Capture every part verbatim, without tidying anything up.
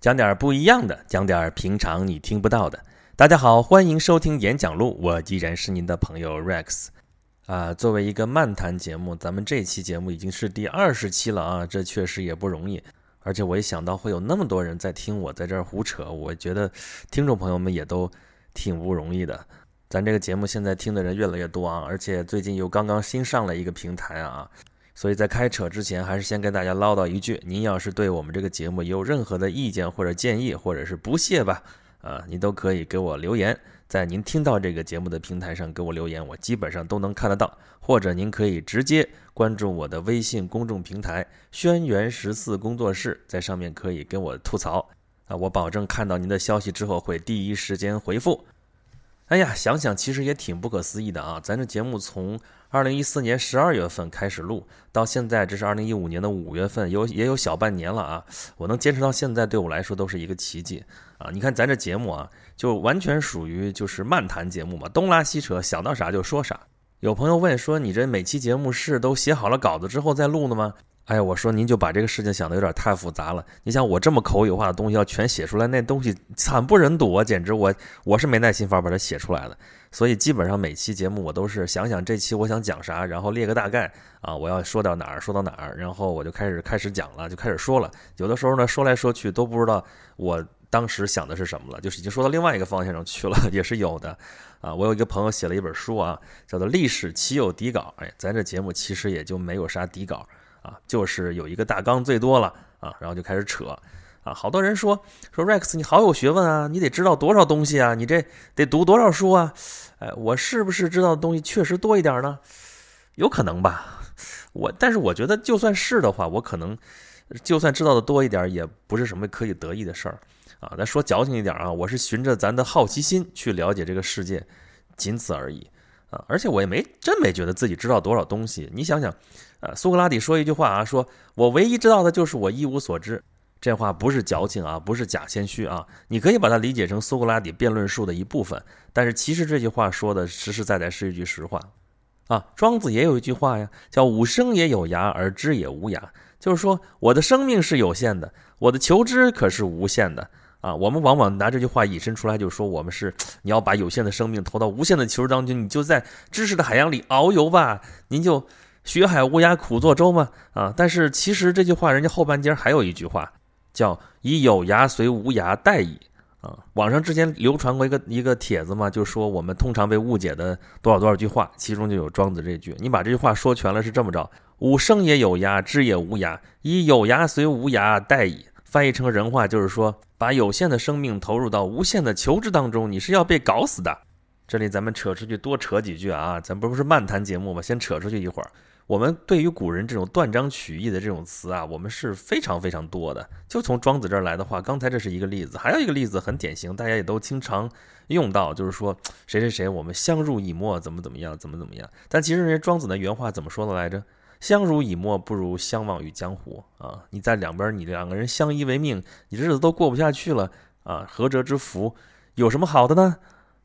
讲点不一样的，讲点平常你听不到的。大家好，欢迎收听演讲录，我依然是您的朋友 Rex。啊，作为一个漫谈节目，咱们这期节目已经是第二十期了啊，这确实也不容易。而且我一想到会有那么多人在听我在这儿胡扯，我觉得听众朋友们也都挺不容易的。咱这个节目现在听的人越来越多啊，而且最近又刚刚新上了一个平台啊，所以在开扯之前，还是先跟大家唠叨一句：您要是对我们这个节目有任何的意见或者建议，或者是不屑吧，啊，您都可以给我留言，在您听到这个节目的平台上给我留言，我基本上都能看得到。或者您可以直接关注我的微信公众平台“轩辕十四工作室”，在上面可以跟我吐槽啊，我保证看到您的消息之后会第一时间回复。哎呀，想想其实也挺不可思议的啊！咱这节目从二零一四年十二月份开始录，到现在这是二零一五年的五月份，有也有小半年了啊！我能坚持到现在，对我来说都是一个奇迹啊！你看咱这节目啊，就完全属于就是漫谈节目嘛，东拉西扯，想到啥就说啥。有朋友问说，你这每期节目是都写好了稿子之后再录的吗？哎呀，我说您就把这个事情想的有点太复杂了。你想我这么口语化的东西要全写出来，那东西惨不忍睹啊，简直我我是没耐心法把它写出来的。所以基本上每期节目我都是想想这期我想讲啥，然后列个大概啊，我要说到哪儿说到哪儿，然后我就开始开始讲了，就开始说了。有的时候呢，说来说去都不知道我当时想的是什么了，就是已经说到另外一个方向上去了，也是有的啊。我有一个朋友写了一本书啊，叫做《历史岂有底稿》。哎，咱这节目其实也就没有啥底稿。啊，就是有一个大纲最多了啊，然后就开始扯啊。好多人说说 Rex 你好有学问啊，你得知道多少东西啊，你这得读多少书啊？哎，我是不是知道的东西确实多一点呢？有可能吧。我但是我觉得就算是的话，我可能就算知道的多一点，也不是什么可以得意的事儿啊。咱说矫情一点啊，我是循着咱的好奇心去了解这个世界，仅此而已。啊，而且我也没真没觉得自己知道多少东西。你想想，呃，苏格拉底说一句话啊，说我唯一知道的就是我一无所知。这话不是矫情啊，不是假谦虚啊，你可以把它理解成苏格拉底辩论术的一部分。但是其实这句话说的实实在在是一句实话啊。庄子也有一句话呀，叫吾生也有涯，而知也无涯。就是说，我的生命是有限的，我的求知可是无限的。啊，我们往往拿这句话引申出来，就说我们是你要把有限的生命投到无限的求知当中，你就在知识的海洋里遨游吧，您就学海无涯苦作舟嘛。啊，但是其实这句话人家后半截还有一句话，叫以有涯随无涯殆矣。啊，网上之前流传过一个一个帖子嘛，就说我们通常被误解的多少多少句话，其中就有庄子这句。你把这句话说全了是这么着：吾生也有涯，知也无涯，以有涯随无涯殆矣。翻译成人话就是说，把有限的生命投入到无限的求知当中，你是要被搞死的。这里咱们扯出去多扯几句啊，咱不是漫谈节目吗？先扯出去一会儿。我们对于古人这种断章取义的这种词啊，我们是非常非常多的。就从庄子这儿来的话，刚才这是一个例子，还有一个例子很典型，大家也都经常用到，就是说谁谁谁我们相濡以沫，怎么怎么样，怎么怎么样。但其实人家庄子的原话怎么说的来着？相濡以沫不如相忘于江湖啊！你在两边，你两个人相依为命，你日子都过不下去了啊！何辙之福，有什么好的呢？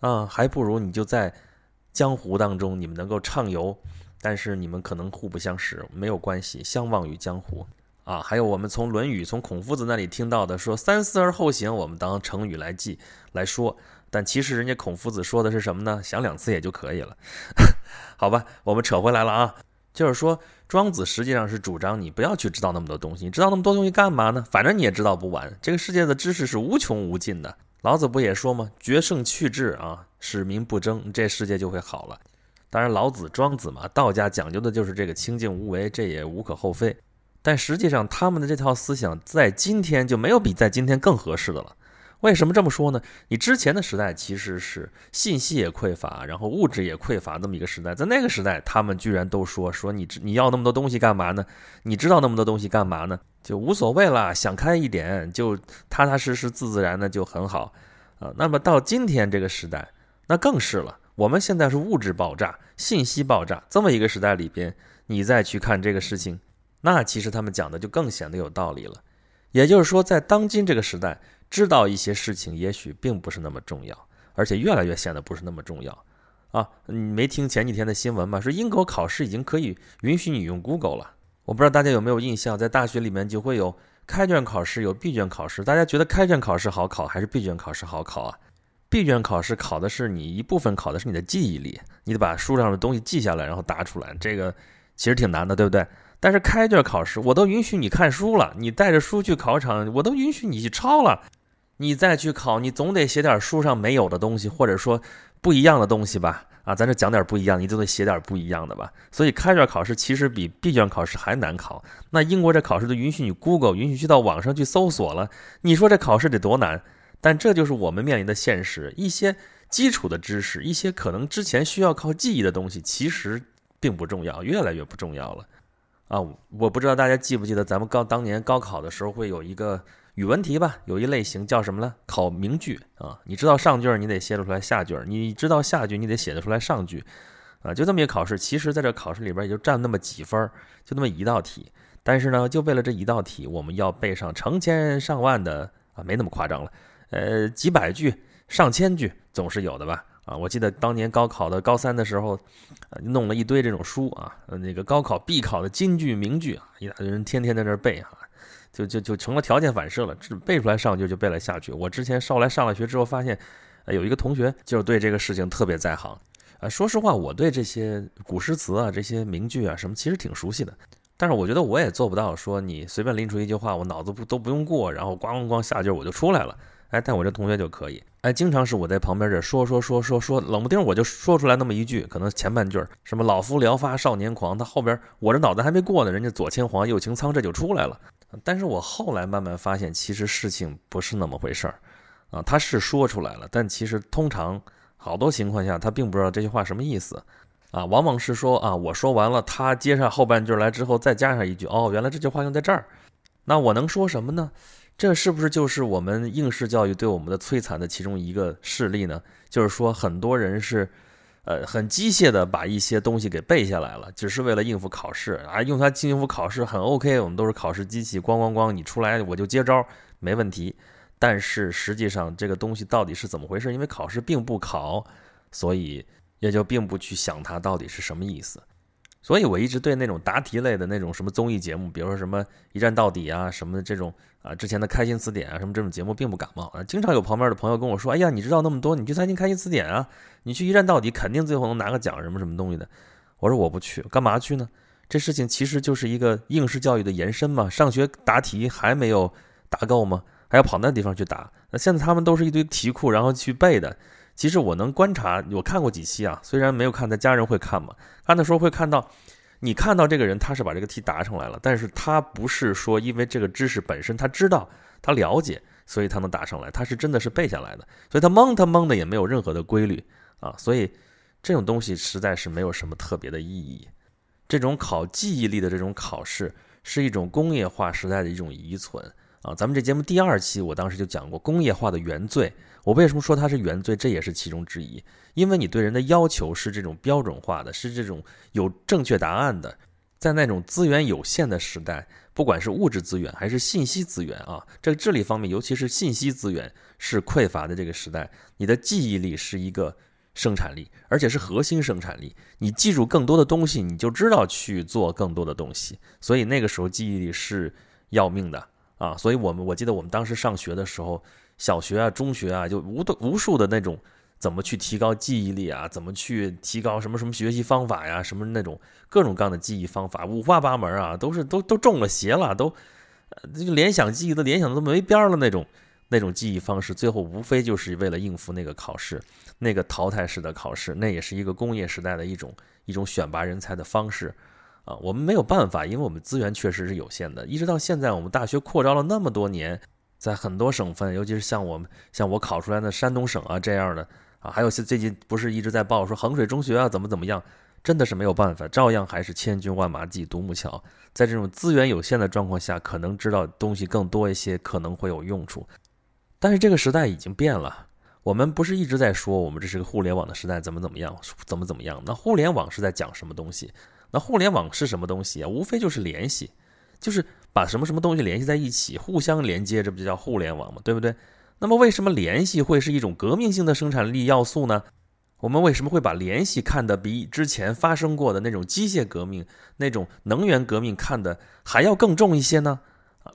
啊，还不如你就在江湖当中，你们能够畅游，但是你们可能互不相识，没有关系，相忘于江湖啊！还有我们从《论语》、从孔夫子那里听到的说“三思而后行”，我们当成语来记来说。但其实人家孔夫子说的是什么呢？想两次也就可以了，好吧？我们扯回来了啊！就是说，庄子实际上是主张你不要去知道那么多东西，你知道那么多东西干嘛呢？反正你也知道不完，这个世界的知识是无穷无尽的。老子不也说吗？决胜去智啊，使民不争，这世界就会好了。当然，老子、庄子嘛，道家讲究的就是这个清净无为，这也无可厚非。但实际上，他们的这套思想在今天就没有比在今天更合适的了。为什么这么说呢？你之前的时代其实是信息也匮乏，然后物质也匮乏这么一个时代，在那个时代，他们居然都说说你你要那么多东西干嘛呢？你知道那么多东西干嘛呢？就无所谓了，想开一点，就踏踏实实、自自然的就很好啊。那么到今天这个时代，那更是了。我们现在是物质爆炸、信息爆炸这么一个时代里边，你再去看这个事情，那其实他们讲的就更显得有道理了。也就是说，在当今这个时代，知道一些事情也许并不是那么重要，而且越来越显得不是那么重要啊！你没听前几天的新闻吗？说英国考试已经可以允许你用 Google 了。我不知道大家有没有印象，在大学里面就会有开卷考试有闭卷考试，大家觉得开卷考试好考还是闭卷考试好考啊？闭卷考试考的是你一部分，考的是你的记忆力，你得把书上的东西记下来然后答出来，这个其实挺难的，对不对？但是开卷考试我都允许你看书了，你带着书去考场，我都允许你去抄了，你再去考你总得写点书上没有的东西，或者说不一样的东西吧，啊，咱这讲点不一样，你就得写点不一样的吧。所以开卷考试其实比闭卷考试还难考。那英国这考试都允许你 Google， 允许去到网上去搜索了，你说这考试得多难？但这就是我们面临的现实，一些基础的知识，一些可能之前需要靠记忆的东西，其实并不重要，越来越不重要了。啊，我不知道大家记不记得咱们高当年高考的时候会有一个语文题吧，有一类型叫什么呢？考名句啊！你知道上句你得写得出来下句，你知道下句你得写得出来上句，啊，就这么一个考试。其实在这考试里边也就占那么几分，就那么一道题。但是呢，就为了这一道题，我们要背上成千上万的啊，没那么夸张了，呃，几百句、上千句总是有的吧？啊，我记得当年高考的高三的时候，弄了一堆这种书啊，那个高考必考的金句、名句啊，一大堆人天天在这背啊。就就就成了条件反射了，背出来上句就背来下句。我之前后来上了学之后发现，有一个同学就是对这个事情特别在行。啊，说实话，我对这些古诗词啊、这些名句啊什么其实挺熟悉的，但是我觉得我也做不到说你随便拎出一句话，我脑子不都不用过，然后咣咣咣下句我就出来了。哎，但我这同学就可以。哎，经常是我在旁边这说说说说说，冷不丁我就说出来那么一句，可能前半句什么"老夫聊发少年狂"，他后边我这脑子还没过呢，人家左牵黄右擎苍这就出来了。但是我后来慢慢发现，其实事情不是那么回事儿，啊，他是说出来了，但其实通常好多情况下他并不知道这句话什么意思，啊，往往是说啊，我说完了，他接上后半句来之后再加上一句，哦，原来这句话用在这儿，那我能说什么呢？这是不是就是我们应试教育对我们的摧残的其中一个事例呢？就是说很多人是。呃，很机械的把一些东西给背下来了，只是为了应付考试啊，用它应付考试很 OK， 我们都是考试机器，咣咣咣，你出来我就接招，没问题。但是实际上这个东西到底是怎么回事？因为考试并不考，所以也就并不去想它到底是什么意思。所以我一直对那种答题类的那种什么综艺节目，比如说什么一站到底啊，什么这种啊，之前的开心词典啊，什么这种节目并不感冒啊。经常有旁边的朋友跟我说，哎呀，你知道那么多，你去参加开心词典啊，你去一站到底肯定最后能拿个奖什么什么东西的。我说我不去，干嘛去呢？这事情其实就是一个应试教育的延伸嘛，上学答题还没有答够吗？还要跑那地方去答？那现在他们都是一堆题库然后去背的。其实我能观察，我看过几期啊，虽然没有看，但家人会看嘛。看的时候会看到，你看到这个人他是把这个题答上来了，但是他不是说因为这个知识本身他知道他了解，所以他能答上来，他是真的是背下来的，所以他蒙他蒙的也没有任何的规律啊。所以这种东西实在是没有什么特别的意义。这种考记忆力的这种考试是一种工业化时代的一种遗存啊。咱们这节目第二期我当时就讲过工业化的原罪。我为什么说它是原罪？这也是其中之一。因为你对人的要求是这种标准化的，是这种有正确答案的。在那种资源有限的时代，不管是物质资源还是信息资源啊，这个智力方面，尤其是信息资源是匮乏的这个时代，你的记忆力是一个生产力，而且是核心生产力。你记住更多的东西，你就知道去做更多的东西。所以那个时候记忆力是要命的啊！所以我们我记得我们当时上学的时候。小学啊，中学啊，就无无数的那种怎么去提高记忆力啊，怎么去提高什么什么学习方法呀，什么那种各种各样的记忆方法，五花八门啊，都是都都中了邪了，都联想记忆的联想都没边了那种那种记忆方式，最后无非就是为了应付那个考试，那个淘汰式的考试，那也是一个工业时代的一种一种选拔人才的方式啊，我们没有办法，因为我们资源确实是有限的，一直到现在我们大学扩招了那么多年。在很多省份，尤其是像我们像我考出来的山东省啊这样的啊，还有最近不是一直在报说衡水中学啊怎么怎么样，真的是没有办法，照样还是千军万马挤独木桥。在这种资源有限的状况下，可能知道东西更多一些，可能会有用处。但是这个时代已经变了，我们不是一直在说我们这是个互联网的时代，怎么怎么样，怎么怎么样？那互联网是在讲什么东西？那互联网是什么东西啊？无非就是联系，就是。把什么什么东西联系在一起，互相连接，这不就叫互联网嘛，对不对？那么为什么联系会是一种革命性的生产力要素呢？我们为什么会把联系看得比之前发生过的那种机械革命、那种能源革命看得还要更重一些呢？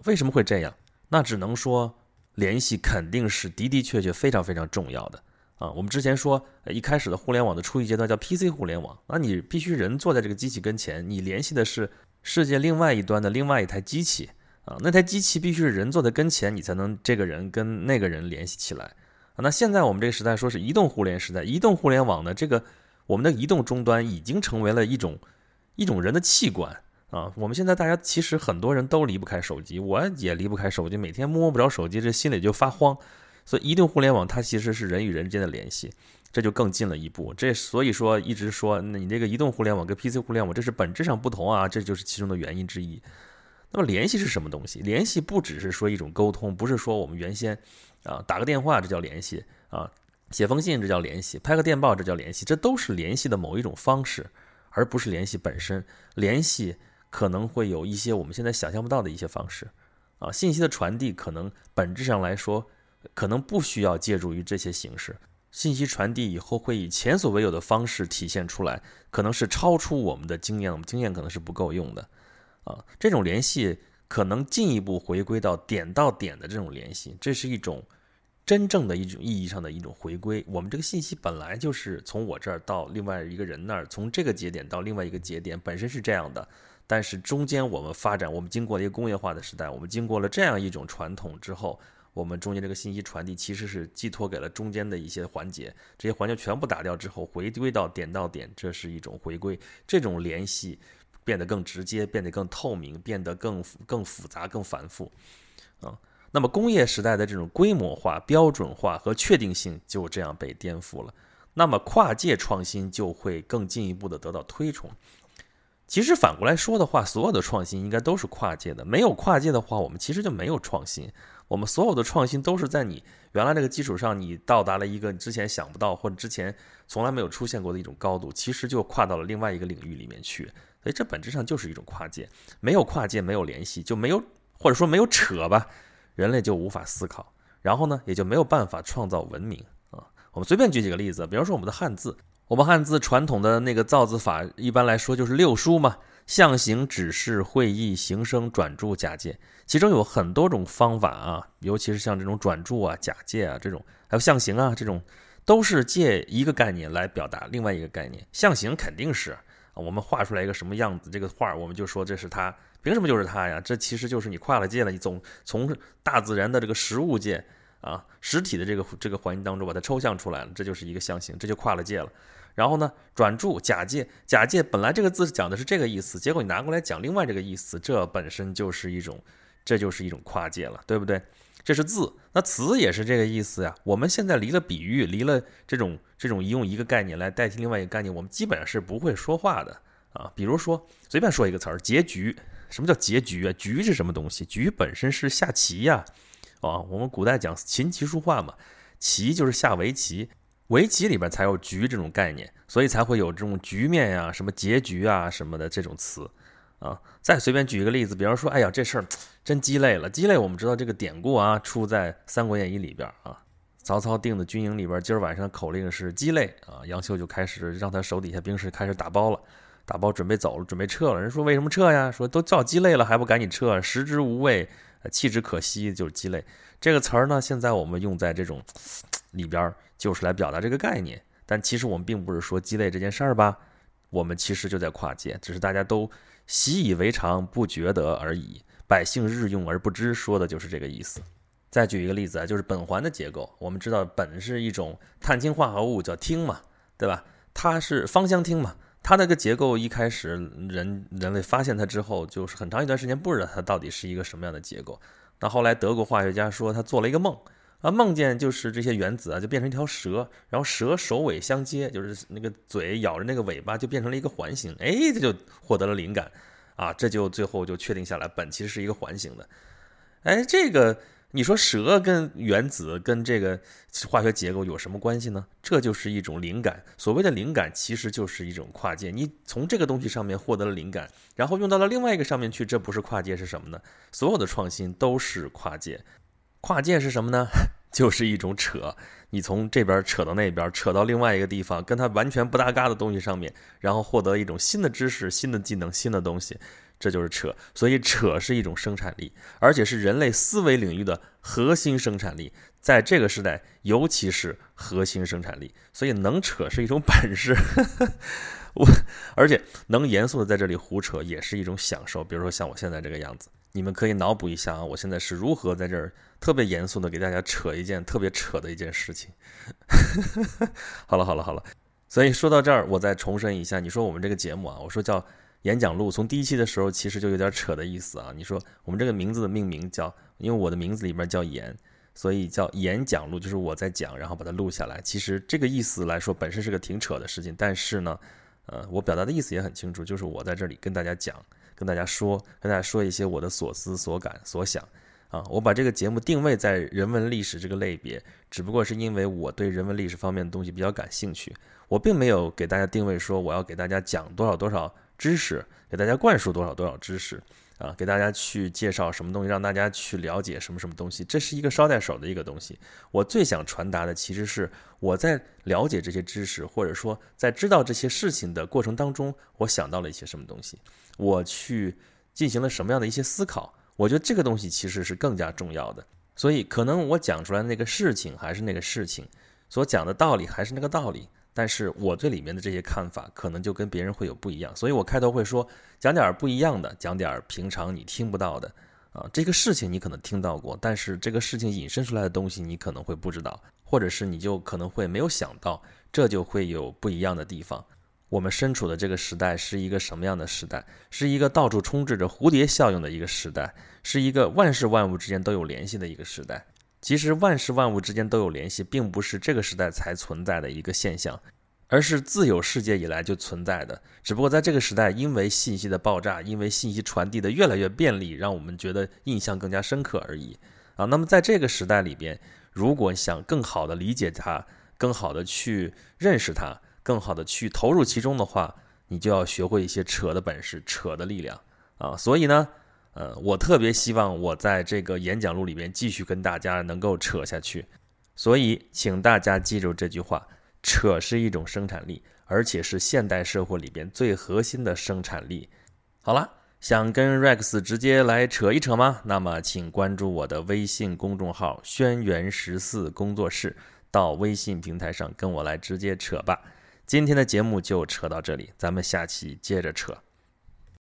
为什么会这样？那只能说联系肯定是的的确确非常非常重要的啊。我们之前说一开始的互联网的初级阶段叫 P C 互联网，那你必须人坐在这个机器跟前，你联系的是世界另外一端的另外一台机器啊，那台机器必须是人坐在跟前，你才能这个人跟那个人联系起来啊。那现在我们这个时代说是移动互联时代，移动互联网呢，这个我们的移动终端已经成为了一种一种人的器官啊。我们现在大家其实很多人都离不开手机，我也离不开手机，每天摸不着手机，这心里就发慌。所以移动互联网它其实是人与人之间的联系，这就更近了一步。这所以说一直说你这个移动互联网跟 P C 互联网这是本质上不同啊，这就是其中的原因之一。那么联系是什么东西？联系不只是说一种沟通，不是说我们原先啊打个电话这叫联系啊，写封信这叫联系，拍个电报这叫联系，这都是联系的某一种方式，而不是联系本身。联系可能会有一些我们现在想象不到的一些方式啊，信息的传递可能本质上来说可能不需要借助于这些形式，信息传递以后会以前所未有的方式体现出来，可能是超出我们的经验，我们经验可能是不够用的啊。这种联系可能进一步回归到点到点的这种联系，这是一种真正的一种意义上的一种回归。我们这个信息本来就是从我这儿到另外一个人那儿，从这个节点到另外一个节点，本身是这样的。但是中间我们发展，我们经过了一个工业化的时代，我们经过了这样一种传统之后，我们中间这个信息传递其实是寄托给了中间的一些环节，这些环节全部打掉之后回归到点到点，这是一种回归。这种联系变得更直接，变得更透明，变得更更复杂，更繁复啊。那么工业时代的这种规模化、标准化和确定性就这样被颠覆了，那么跨界创新就会更进一步的得到推崇。其实反过来说的话，所有的创新应该都是跨界的，没有跨界的话，我们其实就没有创新。我们所有的创新都是在你原来这个基础上，你到达了一个你之前想不到或者之前从来没有出现过的一种高度，其实就跨到了另外一个领域里面去，所以这本质上就是一种跨界。没有跨界，没有联系，就没有，或者说没有扯吧，人类就无法思考，然后呢，也就没有办法创造文明啊。我们随便举几个例子，比方说我们的汉字，我们汉字传统的那个造字法，一般来说就是六书嘛，象形、指示、会意、形声、转注、假借，其中有很多种方法啊，尤其是像这种转注啊、假借啊这种，还有象形啊这种，都是借一个概念来表达另外一个概念。象形肯定是我们画出来一个什么样子，这个画我们就说这是它，凭什么就是它呀？这其实就是你跨了界了，你总从大自然的这个实物界啊，实体的这个这个环境当中把它抽象出来了，这就是一个象形，这就跨了界了。然后呢，转注假借，假借本来这个字讲的是这个意思，结果你拿过来讲另外这个意思，这本身就是一种，这就是一种跨界了，对不对？这是字，那词也是这个意思呀。我们现在离了比喻，离了这种这种用一个概念来代替另外一个概念，我们基本上是不会说话的啊。比如说，随便说一个词儿，结局。什么叫结局啊？局是什么东西？局本身是下棋呀，啊，我们古代讲琴棋书画嘛，棋就是下围棋，围棋里边才有局这种概念，所以才会有这种局面呀、啊、什么结局啊、什么的这种词。啊，再随便举一个例子，比方说，哎呀，这事儿真鸡肋了。鸡肋，我们知道这个典故啊，出在《三国演义》里边啊。曹操定的军营里边，今儿晚上口令是鸡肋啊。杨修就开始让他手底下兵士开始打包了，打包准备走了，准备撤了。人说为什么撤呀？说都叫鸡肋了，还不赶紧撤？食之无味，弃之可惜，就是鸡肋这个词儿呢。现在我们用在这种里边，就是来表达这个概念。但其实我们并不是说鸡肋这件事儿吧，我们其实就在跨界，只是大家都习以为常，不觉得而已，百姓日用而不知，说的就是这个意思。再举一个例子啊，就是苯环的结构。我们知道苯是一种碳氢化合物，叫烃嘛，对吧？它是芳香烃嘛，它那个结构一开始人人类发现它之后，就是很长一段时间不知道它到底是一个什么样的结构。那后来德国化学家说他做了一个梦啊，梦见就是这些原子啊就变成一条蛇，然后蛇首尾相接，就是那个嘴咬着那个尾巴，就变成了一个环形。哎，这就获得了灵感啊，这就最后就确定下来，本其实是一个环形的。哎，这个你说蛇跟原子跟这个化学结构有什么关系呢？这就是一种灵感。所谓的灵感其实就是一种跨界，你从这个东西上面获得了灵感，然后用到了另外一个上面去，这不是跨界是什么呢？所有的创新都是跨界。跨界是什么呢？就是一种扯，你从这边扯到那边，扯到另外一个地方，跟它完全不搭嘎的东西上面，然后获得一种新的知识、新的技能、新的东西，这就是扯。所以扯是一种生产力，而且是人类思维领域的核心生产力，在这个时代尤其是核心生产力，所以能扯是一种本事。我而且能严肃的在这里胡扯也是一种享受，比如说像我现在这个样子，你们可以脑补一下啊，我现在是如何在这儿特别严肃的给大家扯一件特别扯的一件事情。好了好了好了，所以说到这儿，我再重申一下，你说我们这个节目啊，我说叫演讲录，从第一期的时候其实就有点扯的意思啊。你说我们这个名字的命名叫，因为我的名字里面叫演，所以叫演讲录，就是我在讲，然后把它录下来。其实这个意思来说，本身是个挺扯的事情，但是呢，呃，我表达的意思也很清楚，就是我在这里跟大家讲，跟大家说，跟大家说一些我的所思、所感、所想。啊，我把这个节目定位在人文历史这个类别，只不过是因为我对人文历史方面的东西比较感兴趣，我并没有给大家定位说我要给大家讲多少多少知识，给大家灌输多少多少知识啊，给大家去介绍什么东西，让大家去了解什么什么东西，这是一个捎带手的一个东西。我最想传达的其实是我在了解这些知识，或者说在知道这些事情的过程当中，我想到了一些什么东西，我去进行了什么样的一些思考。我觉得这个东西其实是更加重要的，所以可能我讲出来的那个事情还是那个事情，所讲的道理还是那个道理，但是我对里面的这些看法可能就跟别人会有不一样，所以我开头会说讲点不一样的，讲点平常你听不到的啊，这个事情你可能听到过，但是这个事情引申出来的东西你可能会不知道，或者是你就可能会没有想到，这就会有不一样的地方。我们身处的这个时代是一个什么样的时代？是一个到处充斥着蝴蝶效应的一个时代，是一个万事万物之间都有联系的一个时代。其实万事万物之间都有联系，并不是这个时代才存在的一个现象，而是自有世界以来就存在的。只不过在这个时代，因为信息的爆炸，因为信息传递的越来越便利，让我们觉得印象更加深刻而已啊。那么在这个时代里边，如果想更好的理解它，更好的去认识它，更好的去投入其中的话，你就要学会一些扯的本事，扯的力量啊！所以呢，呃，我特别希望我在这个演讲录里边继续跟大家能够扯下去。所以，请大家记住这句话：扯是一种生产力，而且是现代社会里边最核心的生产力。好了，想跟 Rex 直接来扯一扯吗？那么，请关注我的微信公众号"轩辕十四工作室"，到微信平台上跟我来直接扯吧。今天的节目就扯到这里，咱们下期接着扯。